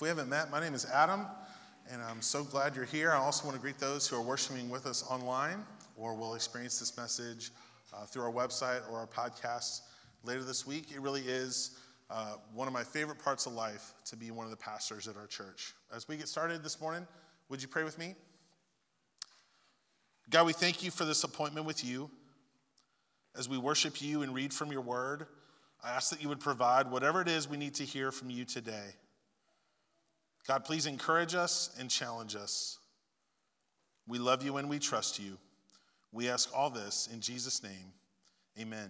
If we haven't met, my name is Adam, and I'm so glad you're here. I also want to greet those who are worshiping with us online or will experience this message through our website or our podcast later this week. It really is one of my favorite parts of life to be one of the pastors at our church. As we get started this morning, would you pray with me? God, we thank you for this appointment with you. As we worship you and read from your word, I ask that you would provide whatever it is we need to hear from you today. God, please encourage us and challenge us. We love you and we trust you. We ask all this in Jesus' name. Amen.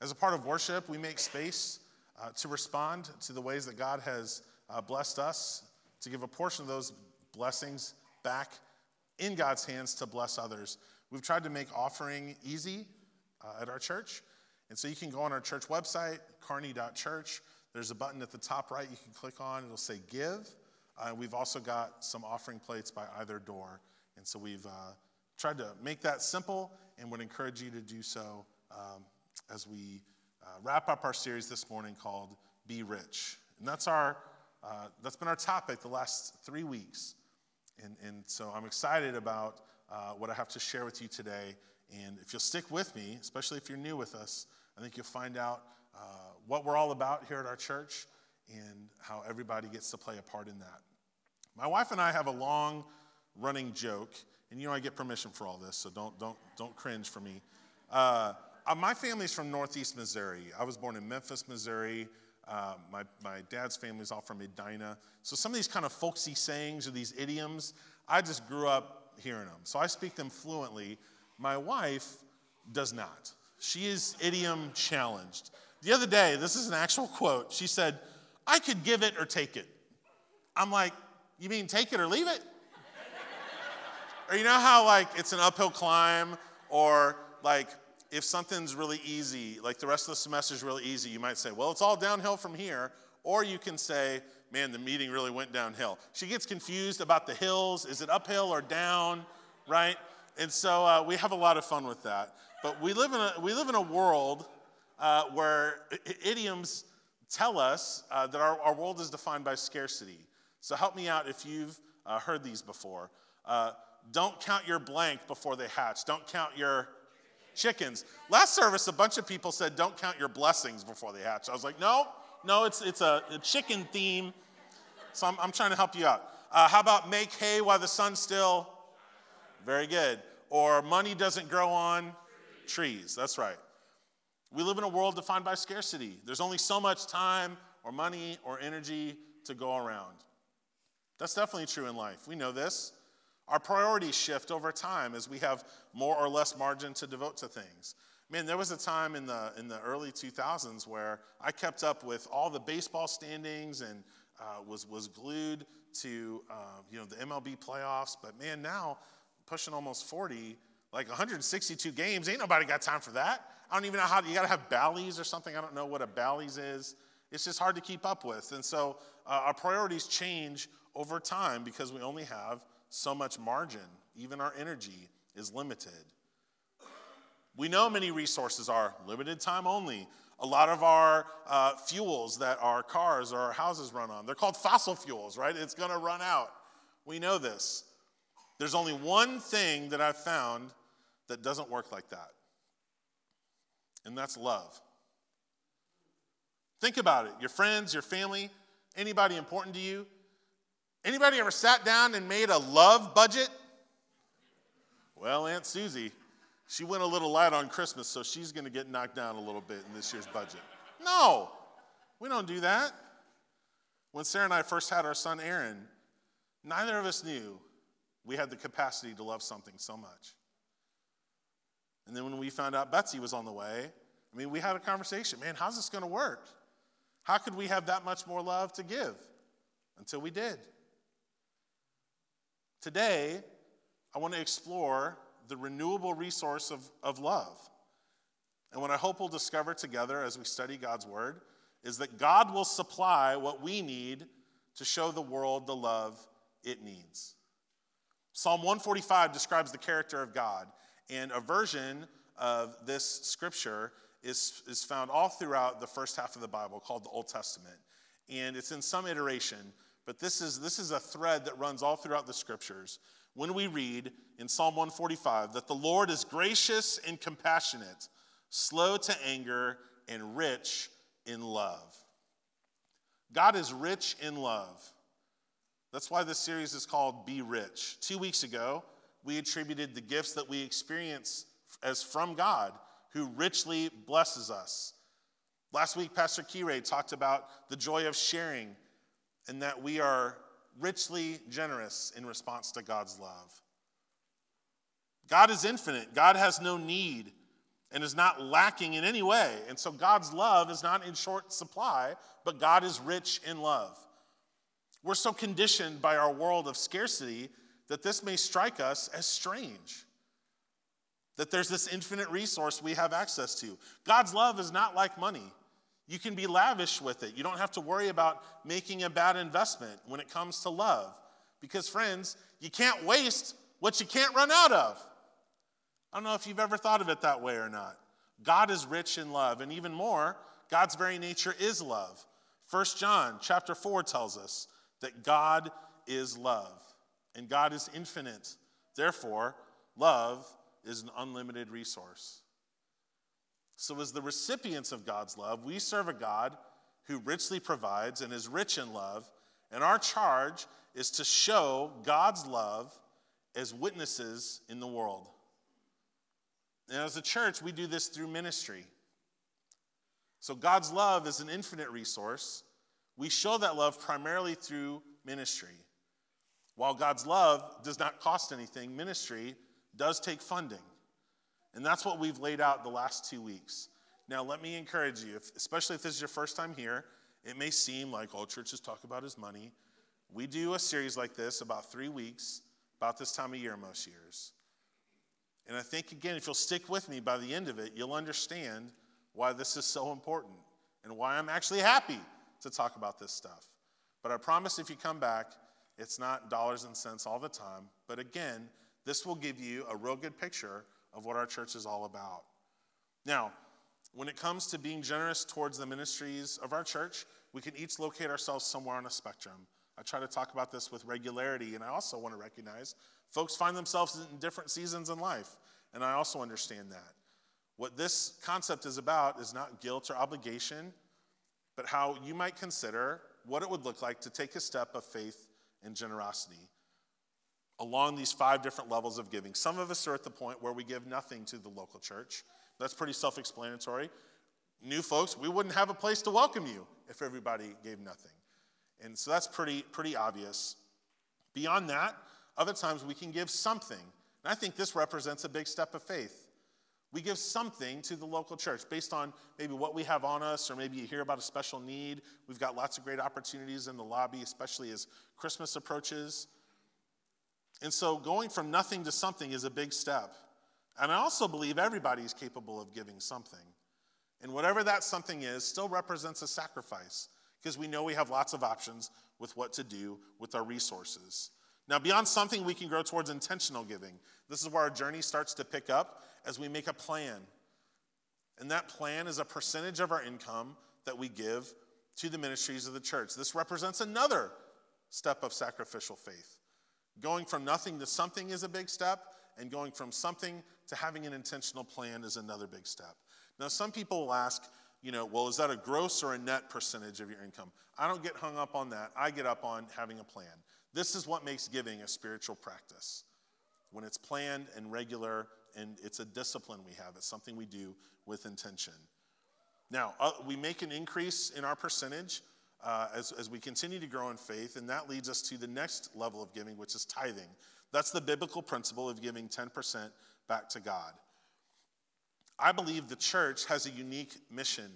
As a part of worship, we make space to respond to the ways that God has blessed us, to give a portion of those blessings back in God's hands to bless others. We've tried to make offering easy at our church. And so you can go on our church website, kearney.church. There's a button at the top right you can click on. It'll say give. We've also got some offering plates by either door. And so we've tried to make that simple and would encourage you to do so as we wrap up our series this morning called Be Rich. And that's been our topic the last 3 weeks. And so I'm excited about what I have to share with you today. And if you'll stick with me, especially if you're new with us, I think you'll find out what we're all about here at our church and how everybody gets to play a part in that. My wife and I have a long-running joke, and you know I get permission for all this, so don't cringe for me. My family's from Northeast Missouri. I was born in Memphis, Missouri. My dad's family's all from Edina. So some of these kind of folksy sayings or these idioms, I just grew up hearing them. So I speak them fluently. My wife does not. She is idiom challenged. The other day, this is an actual quote. She said, "I could give it or take it." I'm like, you mean take it or leave it? Or you know how like it's an uphill climb, or like if something's really easy, like the rest of the semester's really easy, you might say, well, it's all downhill from here. Or you can say, man, the meeting really went downhill. She gets confused about the hills. Is it uphill or down, right? And so we have a lot of fun with that. But we live in a world where idioms tell us that our world is defined by scarcity. So help me out if you've heard these before. Don't count your blank before they hatch. Don't count your chickens. Last service, a bunch of people said, "Don't count your blessings before they hatch." I was like, no, it's a chicken theme. So I'm trying to help you out. How about make hay while the sun's still? Very good. Or money doesn't grow on trees. That's right. We live in a world defined by scarcity. There's only so much time or money or energy to go around. That's definitely true in life. We know this. Our priorities shift over time as we have more or less margin to devote to things. Man, there was a time in the early 2000s where I kept up with all the baseball standings and was glued to the MLB playoffs. But man, now pushing almost 40, like 162 games. Ain't nobody got time for that. I don't even know how, you got to have ballys or something. I don't know what a ballys is. It's just hard to keep up with. And so our priorities change over time because we only have so much margin. Even our energy is limited. We know many resources are limited time only. A lot of our fuels that our cars or our houses run on, they're called fossil fuels, right? It's going to run out. We know this. There's only one thing that I've found that doesn't work like that, and that's love. Think about it. Your friends, your family, anybody important to you. Anybody ever sat down and made a love budget? Well, Aunt Susie, she went a little light on Christmas, so she's going to get knocked down a little bit in this year's budget. No, we don't do that. When Sarah and I first had our son Aaron, neither of us knew we had the capacity to love something so much. And then when we found out Betsy was on the way, I mean, we had a conversation. Man, how's this going to work? How could we have that much more love to give? Until we did. Today, I want to explore the renewable resource of love. And what I hope we'll discover together as we study God's word is that God will supply what we need to show the world the love it needs. Psalm 145 describes the character of God, and a version of this scripture is found all throughout the first half of the Bible called the Old Testament. And it's in some iteration But this is a thread that runs all throughout the scriptures. When we read in Psalm 145 that the Lord is gracious and compassionate, slow to anger, and rich in love. God is rich in love. That's why this series is called Be Rich. 2 weeks ago, we attributed the gifts that we experience as from God, who richly blesses us. Last week, Pastor Kirei talked about the joy of sharing and that we are richly generous in response to God's love. God is infinite. God has no need and is not lacking in any way. And so God's love is not in short supply, but God is rich in love. We're so conditioned by our world of scarcity that this may strike us as strange, that there's this infinite resource we have access to. God's love is not like money. You can be lavish with it. You don't have to worry about making a bad investment when it comes to love. Because friends, you can't waste what you can't run out of. I don't know if you've ever thought of it that way or not. God is rich in love, and even more, God's very nature is love. 1 John chapter 4 tells us that God is love, and God is infinite. Therefore, love is an unlimited resource. So as the recipients of God's love, we serve a God who richly provides and is rich in love, and our charge is to show God's love as witnesses in the world. And as a church, we do this through ministry. So God's love is an infinite resource. We show that love primarily through ministry. While God's love does not cost anything, ministry does take funding. And that's what we've laid out the last 2 weeks. Now, let me encourage you, especially if this is your first time here, it may seem like all churches talk about is money. We do a series like this about 3 weeks, about this time of year most years. And I think, again, if you'll stick with me by the end of it, you'll understand why this is so important and why I'm actually happy to talk about this stuff. But I promise if you come back, it's not dollars and cents all the time. But again, this will give you a real good picture of what our church is all about. Now, when it comes to being generous towards the ministries of our church, we can each locate ourselves somewhere on a spectrum. I try to talk about this with regularity, and I also want to recognize folks find themselves in different seasons in life, and I also understand that. What this concept is about is not guilt or obligation, but how you might consider what it would look like to take a step of faith and generosity along these 5 different levels of giving. Some of us are at the point where we give nothing to the local church. That's pretty self-explanatory. New folks, we wouldn't have a place to welcome you if everybody gave nothing. And so that's pretty obvious. Beyond that, other times we can give something. And I think this represents a big step of faith. We give something to the local church based on maybe what we have on us, or maybe you hear about a special need. We've got lots of great opportunities in the lobby, especially as Christmas approaches. And so going from nothing to something is a big step. And I also believe everybody is capable of giving something. And whatever that something is still represents a sacrifice, because we know we have lots of options with what to do with our resources. Now, beyond something, we can grow towards intentional giving. This is where our journey starts to pick up as we make a plan. And that plan is a percentage of our income that we give to the ministries of the church. This represents another step of sacrificial faith. Going from nothing to something is a big step, and going from something to having an intentional plan is another big step. Now, some people will ask, well, is that a gross or a net percentage of your income? I don't get hung up on that. I get up on having a plan. This is what makes giving a spiritual practice. When it's planned and regular, and it's a discipline we have. It's something we do with intention. Now, we make an increase in our percentage as we continue to grow in faith, and that leads us to the next level of giving, which is tithing. That's the biblical principle of giving 10% back to God. I believe the church has a unique mission,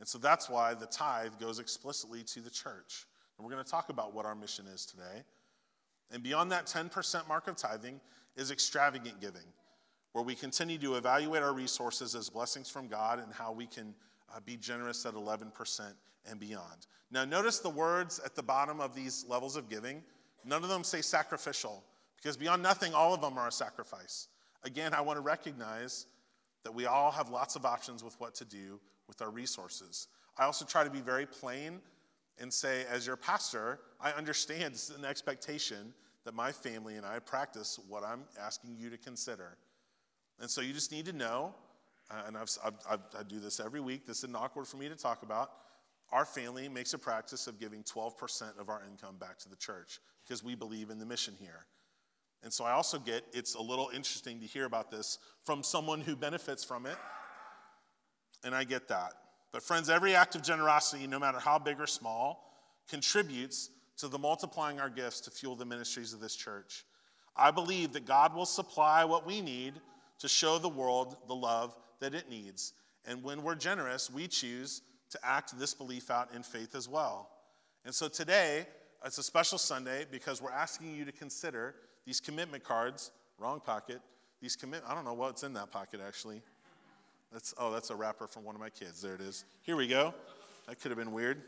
and so that's why the tithe goes explicitly to the church. And we're going to talk about what our mission is today. And beyond that 10% mark of tithing is extravagant giving, where we continue to evaluate our resources as blessings from God and how we can be generous at 11% and beyond. Now, notice the words at the bottom of these levels of giving. None of them say sacrificial, because beyond nothing, all of them are a sacrifice. Again, I want to recognize that we all have lots of options with what to do with our resources. I also try to be very plain and say, as your pastor, I understand it's an expectation that my family and I practice what I'm asking you to consider. And so you just need to know, and I do this every week, this isn't awkward for me to talk about, our family makes a practice of giving 12% of our income back to the church because we believe in the mission here. And so I also get, it's a little interesting to hear about this from someone who benefits from it, and I get that. But friends, every act of generosity, no matter how big or small, contributes to the multiplying our gifts to fuel the ministries of this church. I believe that God will supply what we need to show the world the love that it needs. And when we're generous, we choose to act this belief out in faith as well. And so today, it's a special Sunday because we're asking you to consider these commitment cards, wrong pocket, I don't know what's in that pocket actually. That's a wrapper from one of my kids. There it is. Here we go. That could have been weird.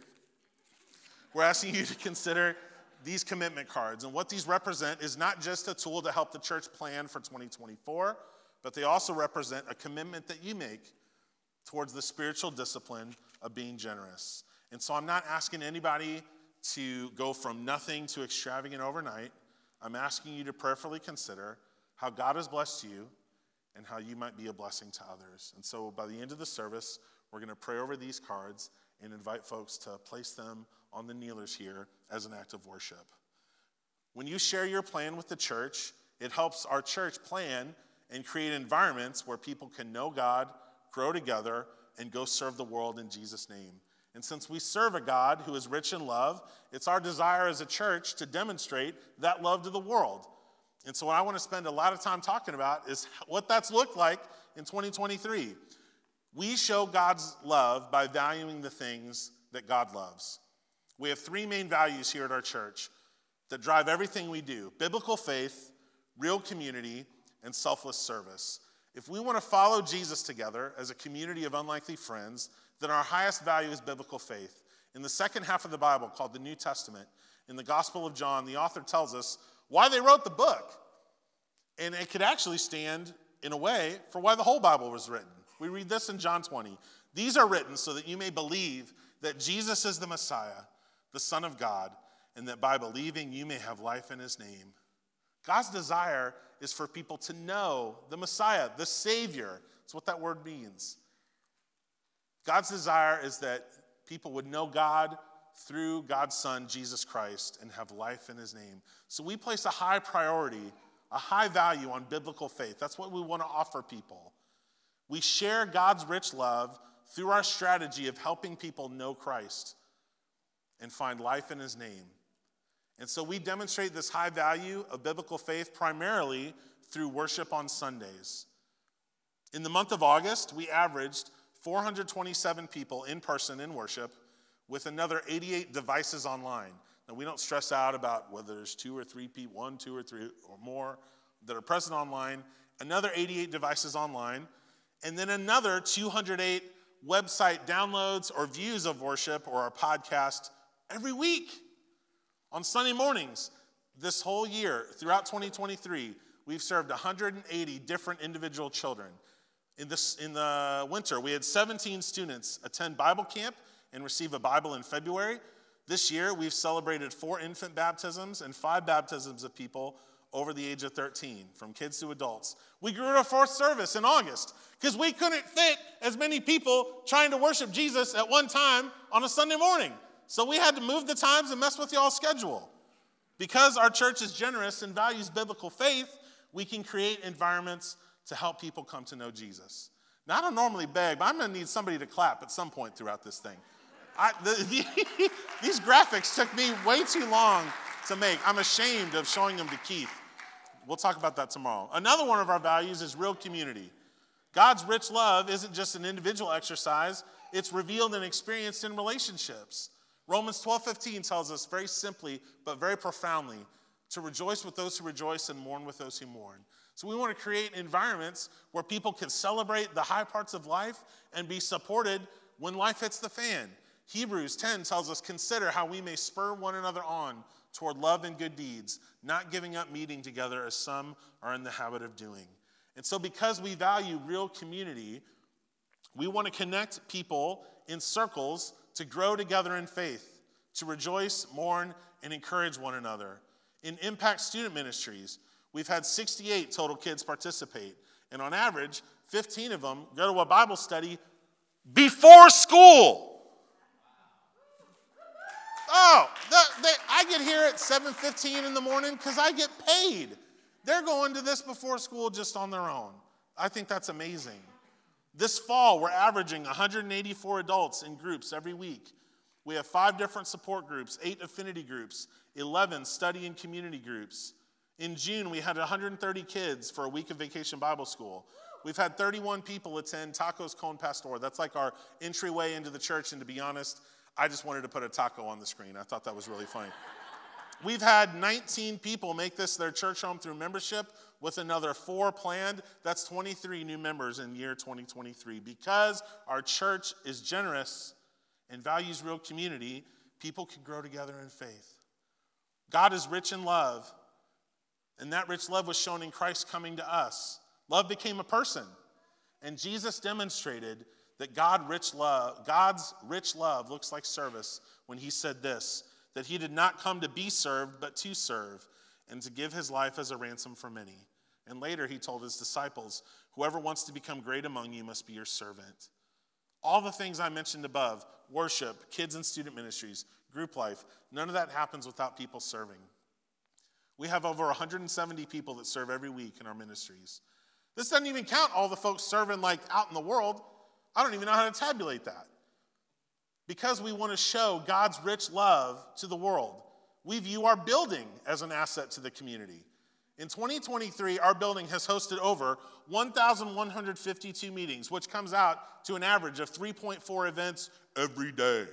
We're asking you to consider these commitment cards, and what these represent is not just a tool to help the church plan for 2024, but they also represent a commitment that you make towards the spiritual discipline of being generous. And so I'm not asking anybody to go from nothing to extravagant overnight. I'm asking you to prayerfully consider how God has blessed you and how you might be a blessing to others. And so by the end of the service, we're going to pray over these cards and invite folks to place them on the kneelers here as an act of worship. When you share your plan with the church, it helps our church plan and create environments where people can know God, grow together, and go serve the world in Jesus' name. And since we serve a God who is rich in love, it's our desire as a church to demonstrate that love to the world. And so what I want to spend a lot of time talking about is what that's looked like in 2023. We show God's love by valuing the things that God loves. We have three main values here at our church that drive everything we do: biblical faith, real community, and selfless service. If we want to follow Jesus together as a community of unlikely friends, then our highest value is biblical faith. In the second half of the Bible, called the New Testament, in the Gospel of John, the author tells us why they wrote the book. And it could actually stand, in a way, for why the whole Bible was written. We read this in John 20. These are written so that you may believe that Jesus is the Messiah, the Son of God, and that by believing you may have life in his name. God's desire is for people to know the Messiah, the Savior. That's what that word means. God's desire is that people would know God through God's Son, Jesus Christ, and have life in his name. So we place a high priority, a high value on biblical faith. That's what we want to offer people. We share God's rich love through our strategy of helping people know Christ and find life in his name. And so we demonstrate this high value of biblical faith primarily through worship on Sundays. In the month of August, we averaged 427 people in person in worship, with another 88 devices online. Now, we don't stress out about whether there's one, two, or three, or more that are present online. Another 88 devices online, and then another 208 website downloads or views of worship or our podcast every week. On Sunday mornings, this whole year, throughout 2023, we've served 180 different individual children. In the winter, we had 17 students attend Bible camp and receive a Bible in February. This year, we've celebrated 4 infant baptisms and 5 baptisms of people over the age of 13, from kids to adults. We grew to a 4th service in August because we couldn't fit as many people trying to worship Jesus at one time on a Sunday morning. So we had to move the times and mess with y'all's schedule. Because our church is generous and values biblical faith, we can create environments to help people come to know Jesus. Now, I don't normally beg, but I'm going to need somebody to clap at some point throughout this thing. These graphics took me way too long to make. I'm ashamed of showing them to Keith. We'll talk about that tomorrow. Another one of our values is real community. God's rich love isn't just an individual exercise. It's revealed and experienced in relationships. Romans 12, 15 tells us very simply but very profoundly to rejoice with those who rejoice and mourn with those who mourn. So we want to create environments where people can celebrate the high parts of life and be supported when life hits the fan. Hebrews 10 tells us, consider how we may spur one another on toward love and good deeds, not giving up meeting together as some are in the habit of doing. And so because we value real community, we want to connect people in circles to grow together in faith, to rejoice, mourn, and encourage one another. In Impact Student Ministries, we've had 68 total kids participate, and on average, 15 of them go to a Bible study before school. Oh, I get here at 7:15 in the morning because I get paid. They're going to this before school just on their own. I think that's amazing. This fall, we're averaging 184 adults in groups every week. We have 5 different support groups, 8 affinity groups, 11 study and community groups. In June, we had 130 kids for a week of Vacation Bible School. We've had 31 people attend Tacos Con Pastor. That's like our entryway into the church, and to be honest, I just wanted to put a taco on the screen. I thought that was really funny. We've had 19 people make this their church home through membership, with another 4 planned. That's 23 new members in year 2023. Because our church is generous and values real community, people can grow together in faith. God is rich in love, and that rich love was shown in Christ coming to us. Love became a person, and Jesus demonstrated that God's rich love looks like service when he said this, that he did not come to be served, but to serve, and to give his life as a ransom for many. And later he told his disciples, whoever wants to become great among you must be your servant. All the things I mentioned above, worship, kids and student ministries, group life, none of that happens without people serving. We have over 170 people that serve every week in our ministries. This doesn't even count all the folks serving like out in the world. I don't even know how to tabulate that. Because we want to show God's rich love to the world, we view our building as an asset to the community. In 2023, our building has hosted over 1,152 meetings, which comes out to an average of 3.4 events every day.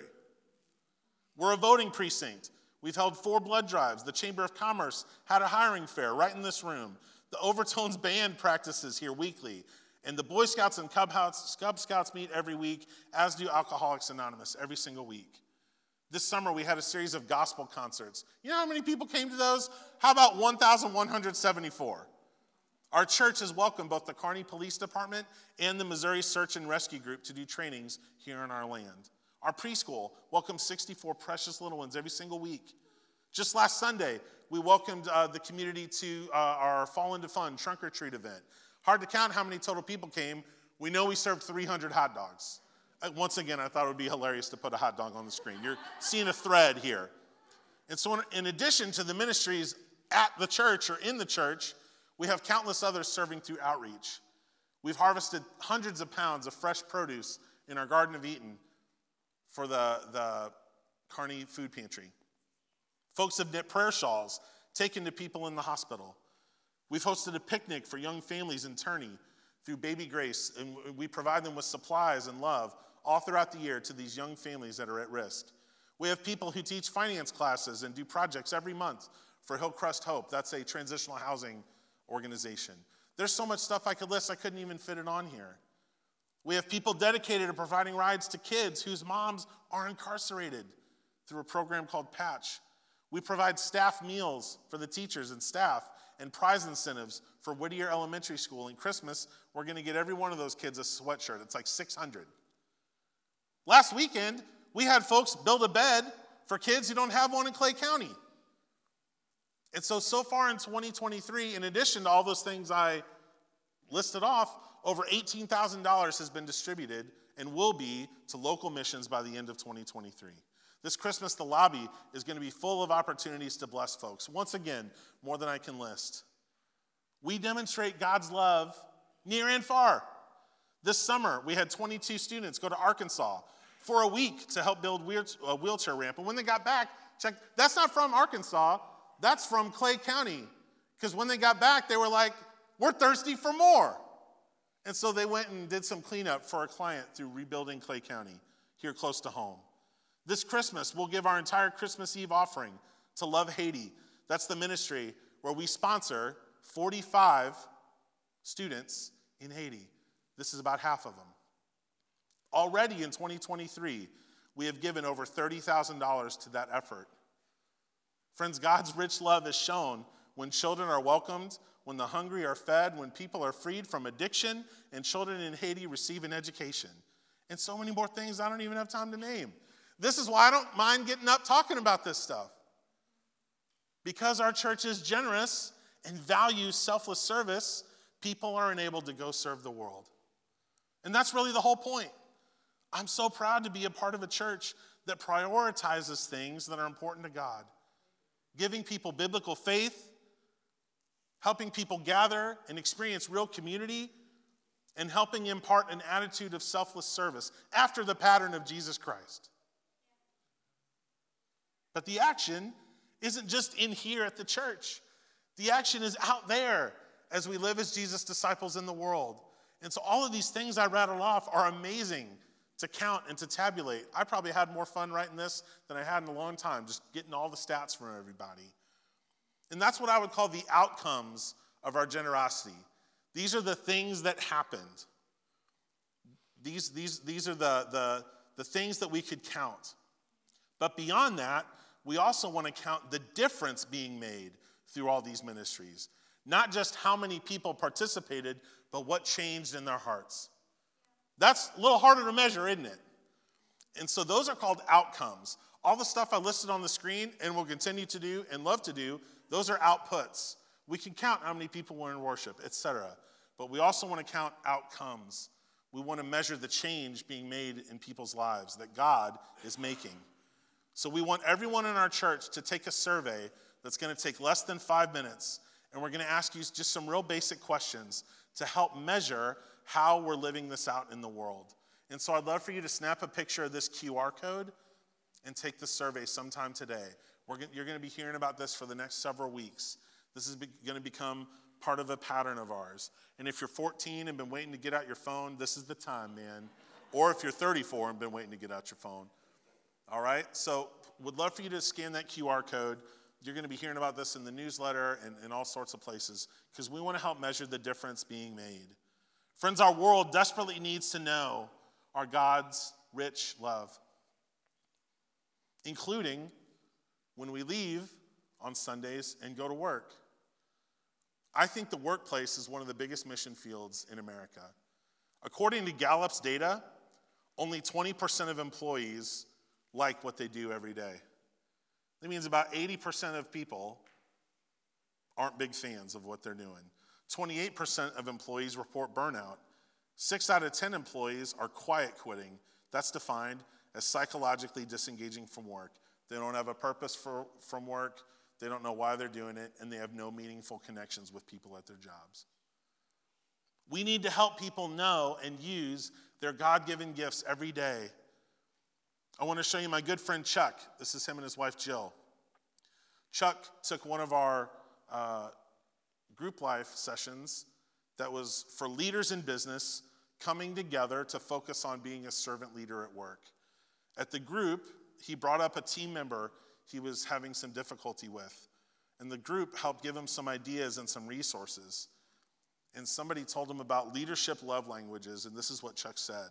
We're a voting precinct. We've held 4 blood drives. The Chamber of Commerce had a hiring fair right in this room. The Overtones band practices here weekly. And the Boy Scouts and Cub Scouts meet every week, as do Alcoholics Anonymous every single week. This summer, we had a series of gospel concerts. You know how many people came to those? How about 1,174? Our church has welcomed both the Kearney Police Department and the Missouri Search and Rescue Group to do trainings here in our land. Our preschool welcomes 64 precious little ones every single week. Just last Sunday, we welcomed the community to our Fall into Fun Trunk or Treat event. Hard to count how many total people came. We know we served 300 hot dogs. Once again, I thought it would be hilarious to put a hot dog on the screen. You're seeing a thread here. And so in addition to the ministries at the church or in the church, we have countless others serving through outreach. We've harvested hundreds of pounds of fresh produce in our Garden of Eden for the Kearney food pantry. Folks have knit prayer shawls taken to people in the hospital. We've hosted a picnic for young families in Kearney through Baby Grace, and we provide them with supplies and love all throughout the year to these young families that are at risk. We have people who teach finance classes and do projects every month for Hillcrest Hope. That's a transitional housing organization. There's so much stuff I could list, I couldn't even fit it on here. We have people dedicated to providing rides to kids whose moms are incarcerated through a program called Patch. We provide staff meals for the teachers and staff and prize incentives for Whittier Elementary School. And Christmas, we're going to get every one of those kids a sweatshirt. It's like 600. Last weekend, we had folks build a bed for kids who don't have one in Clay County. And so far in 2023, in addition to all those things I listed off, over $18,000 has been distributed and will be to local missions by the end of 2023. This Christmas, the lobby is going to be full of opportunities to bless folks. Once again, more than I can list. We demonstrate God's love near and far. This summer, we had 22 students go to Arkansas for a week to help build a wheelchair ramp. And when they got back, check, that's not from Arkansas. That's from Clay County. Because when they got back, they were like, we're thirsty for more. And so they went and did some cleanup for a client through rebuilding Clay County here close to home. This Christmas, we'll give our entire Christmas Eve offering to Love Haiti. That's the ministry where we sponsor 45 students in Haiti. This is about half of them. Already in 2023, we have given over $30,000 to that effort. Friends, God's rich love is shown when children are welcomed, when the hungry are fed, when people are freed from addiction, and children in Haiti receive an education. And so many more things I don't even have time to name. This is why I don't mind getting up talking about this stuff. Because our church is generous and values selfless service, people are enabled to go serve the world. And that's really the whole point. I'm so proud to be a part of a church that prioritizes things that are important to God. Giving people biblical faith, helping people gather and experience real community, and helping impart an attitude of selfless service after the pattern of Jesus Christ. But the action isn't just in here at the church. The action is out there as we live as Jesus' disciples in the world. And so all of these things I rattle off are amazing to count and to tabulate. I probably had more fun writing this than I had in a long time, just getting all the stats from everybody. And that's what I would call the outcomes of our generosity. These are the things that happened. These are the things that we could count. But beyond that, we also want to count the difference being made through all these ministries. Not just how many people participated, but what changed in their hearts. That's a little harder to measure, isn't it? And so those are called outcomes. All the stuff I listed on the screen and will continue to do and love to do, those are outputs. We can count how many people were in worship, etc. But we also want to count outcomes. We want to measure the change being made in people's lives that God is making. So we want everyone in our church to take a survey that's going to take less than 5 minutes, and we're going to ask you just some real basic questions to help measure how we're living this out in the world. And so I'd love for you to snap a picture of this QR code and take the survey sometime today. You're going to be hearing about this for the next several weeks. This is going to become part of a pattern of ours. And if you're 14 and been waiting to get out your phone, this is the time, man. Or if you're 34 and been waiting to get out your phone. All right? So would love for you to scan that QR code. You're going to be hearing about this in the newsletter and all sorts of places because we want to help measure the difference being made. Friends, our world desperately needs to know our God's rich love, including when we leave on Sundays and go to work. I think the workplace is one of the biggest mission fields in America. According to Gallup's data, only 20% of employees like what they do every day. That means about 80% of people aren't big fans of what they're doing. 28% of employees report burnout. 6 out of 10 employees are quiet quitting. That's defined as psychologically disengaging from work. They don't have a purpose from work. They don't know why they're doing it, and they have no meaningful connections with people at their jobs. We need to help people know and use their God-given gifts every day. I want to show you my good friend Chuck. This is him and his wife Jill. Chuck took one of our group life sessions that was for leaders in business coming together to focus on being a servant leader at work. At the group, he brought up a team member he was having some difficulty with. And the group helped give him some ideas and some resources. And somebody told him about leadership love languages, and this is what Chuck said.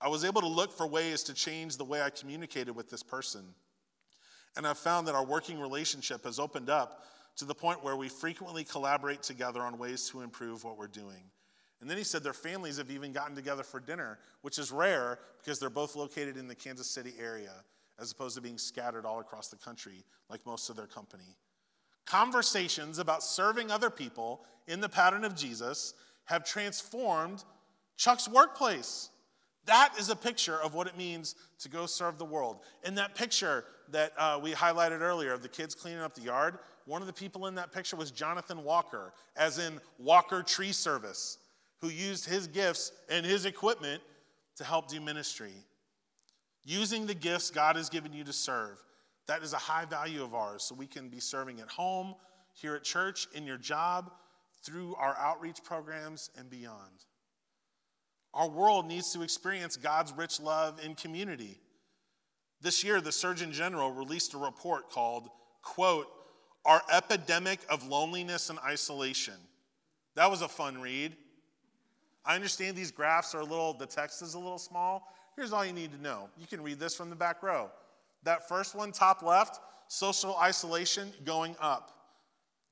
I was able to look for ways to change the way I communicated with this person. And I found that our working relationship has opened up to the point where we frequently collaborate together on ways to improve what we're doing. And then he said their families have even gotten together for dinner, which is rare because they're both located in the Kansas City area, as opposed to being scattered all across the country like most of their company. Conversations about serving other people in the pattern of Jesus have transformed Chuck's workplace. That is a picture of what it means to go serve the world. In that picture that we highlighted earlier of the kids cleaning up the yard, one of the people in that picture was Jonathan Walker, as in Walker Tree Service, who used his gifts and his equipment to help do ministry. Using the gifts God has given you to serve. That is a high value of ours, so we can be serving at home, here at church, in your job, through our outreach programs, and beyond. Our world needs to experience God's rich love in community. This year, the Surgeon General released a report called, quote, Our Epidemic of Loneliness and Isolation. That was a fun read. I understand these graphs are the text is a little small. Here's all you need to know. You can read this from the back row. That first one, top left, social isolation going up.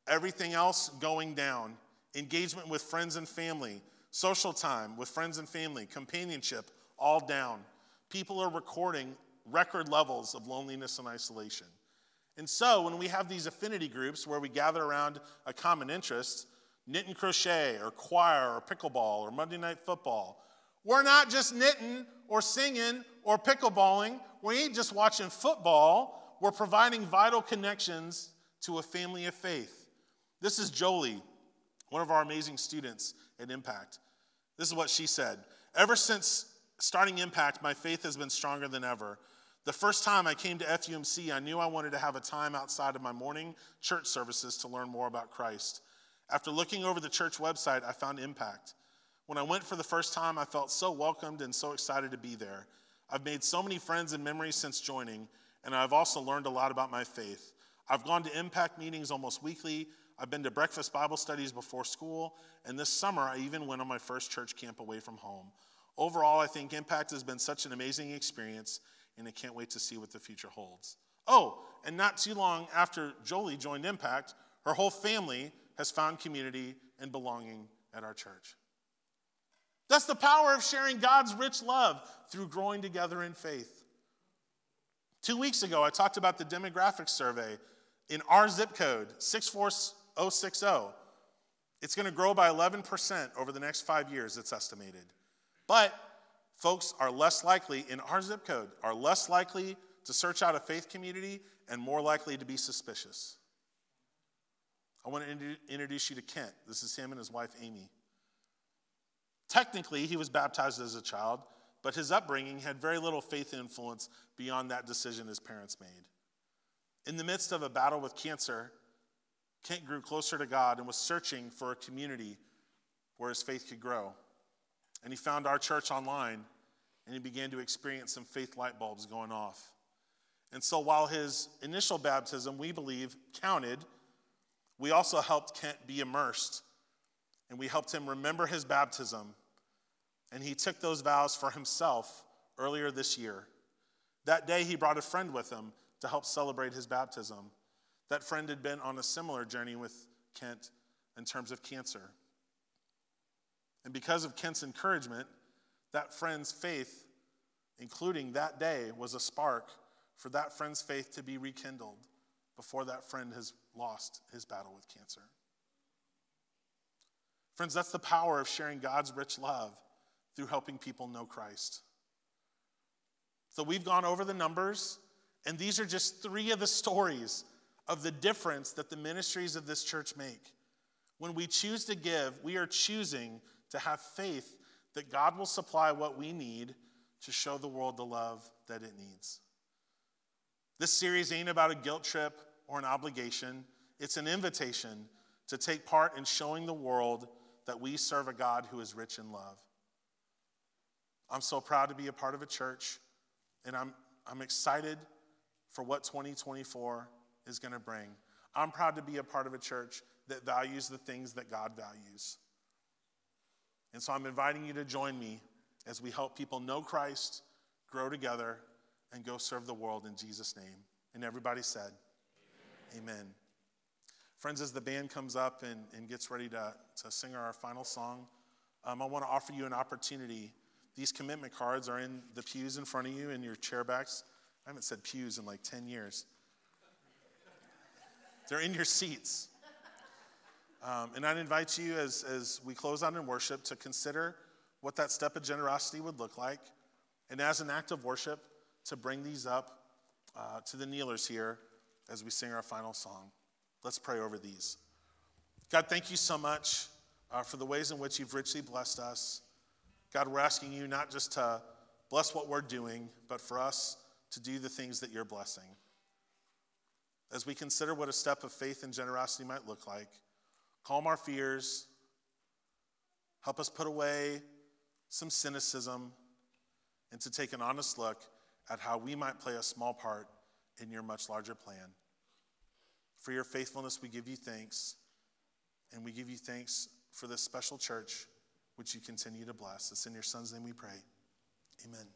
Everything else going down. Engagement with friends and family. Social time with friends and family, companionship, all down. People are record levels of loneliness and isolation. And so when we have these affinity groups where we gather around a common interest, knit and crochet or choir or pickleball or Monday night football, we're not just knitting or singing or pickleballing. We ain't just watching football. We're providing vital connections to a family of faith. This is Jolie, one of our amazing students at Impact. This is what she said. Ever since starting Impact, my faith has been stronger than ever. The first time I came to FUMC, I knew I wanted to have a time outside of my morning church services to learn more about Christ. After looking over the church website, I found Impact. When I went for the first time, I felt so welcomed and so excited to be there. I've made so many friends and memories since joining, and I've also learned a lot about my faith. I've gone to Impact meetings almost weekly. I've been to breakfast Bible studies before school, and this summer I even went on my first church camp away from home. Overall, I think Impact has been such an amazing experience, and I can't wait to see what the future holds. Oh, and not too long after Jolie joined Impact, her whole family has found community and belonging at our church. That's the power of sharing God's rich love through growing together in faith. 2 weeks ago, I talked about the demographic survey in our zip code, 64060. It's going to grow by 11% over the next 5 years, it's estimated. But folks are less likely in our zip code, are less likely to search out a faith community and more likely to be suspicious. I want to introduce you to Kent. This is him and his wife, Amy. Technically, he was baptized as a child, but his upbringing had very little faith influence beyond that decision his parents made. In the midst of a battle with cancer, Kent grew closer to God and was searching for a community where his faith could grow. And he found our church online, and he began to experience some faith light bulbs going off. And so while his initial baptism, we believe, counted, we also helped Kent be immersed, and we helped him remember his baptism, and he took those vows for himself earlier this year. That day, he brought a friend with him to help celebrate his baptism. That friend had been on a similar journey with Kent in terms of cancer. And because of Kent's encouragement, that friend's faith, including that day, was a spark for that friend's faith to be rekindled before that friend has lost his battle with cancer. Friends, that's the power of sharing God's rich love through helping people know Christ. So we've gone over the numbers, and these are just three of the stories of the difference that the ministries of this church make. When we choose to give, we are choosing to have faith that God will supply what we need to show the world the love that it needs. This series ain't about a guilt trip or an obligation. It's an invitation to take part in showing the world that we serve a God who is rich in love. I'm so proud to be a part of a church, and I'm excited for what 2024 is going to bring. I'm proud to be a part of a church that values the things that God values. And so I'm inviting you to join me as we help people know Christ, grow together, and go serve the world in Jesus' name. And everybody said, Amen. Amen. Friends, as the band comes up and gets ready to sing our final song, I want to offer you an opportunity. These commitment cards are in the pews in front of you and your chair backs. I haven't said pews in like 10 years. They're in your seats. And I'd invite you as we close out in worship to consider what that step of generosity would look like. And as an act of worship, to bring these up to the kneelers here as we sing our final song. Let's pray over these. God, thank you so much for the ways in which you've richly blessed us. God, we're asking you not just to bless what we're doing, but for us to do the things that you're blessing. As we consider what a step of faith and generosity might look like, calm our fears, help us put away some cynicism, and to take an honest look at how we might play a small part in your much larger plan. For your faithfulness, we give you thanks, and we give you thanks for this special church, which you continue to bless. It's in your Son's name we pray. Amen.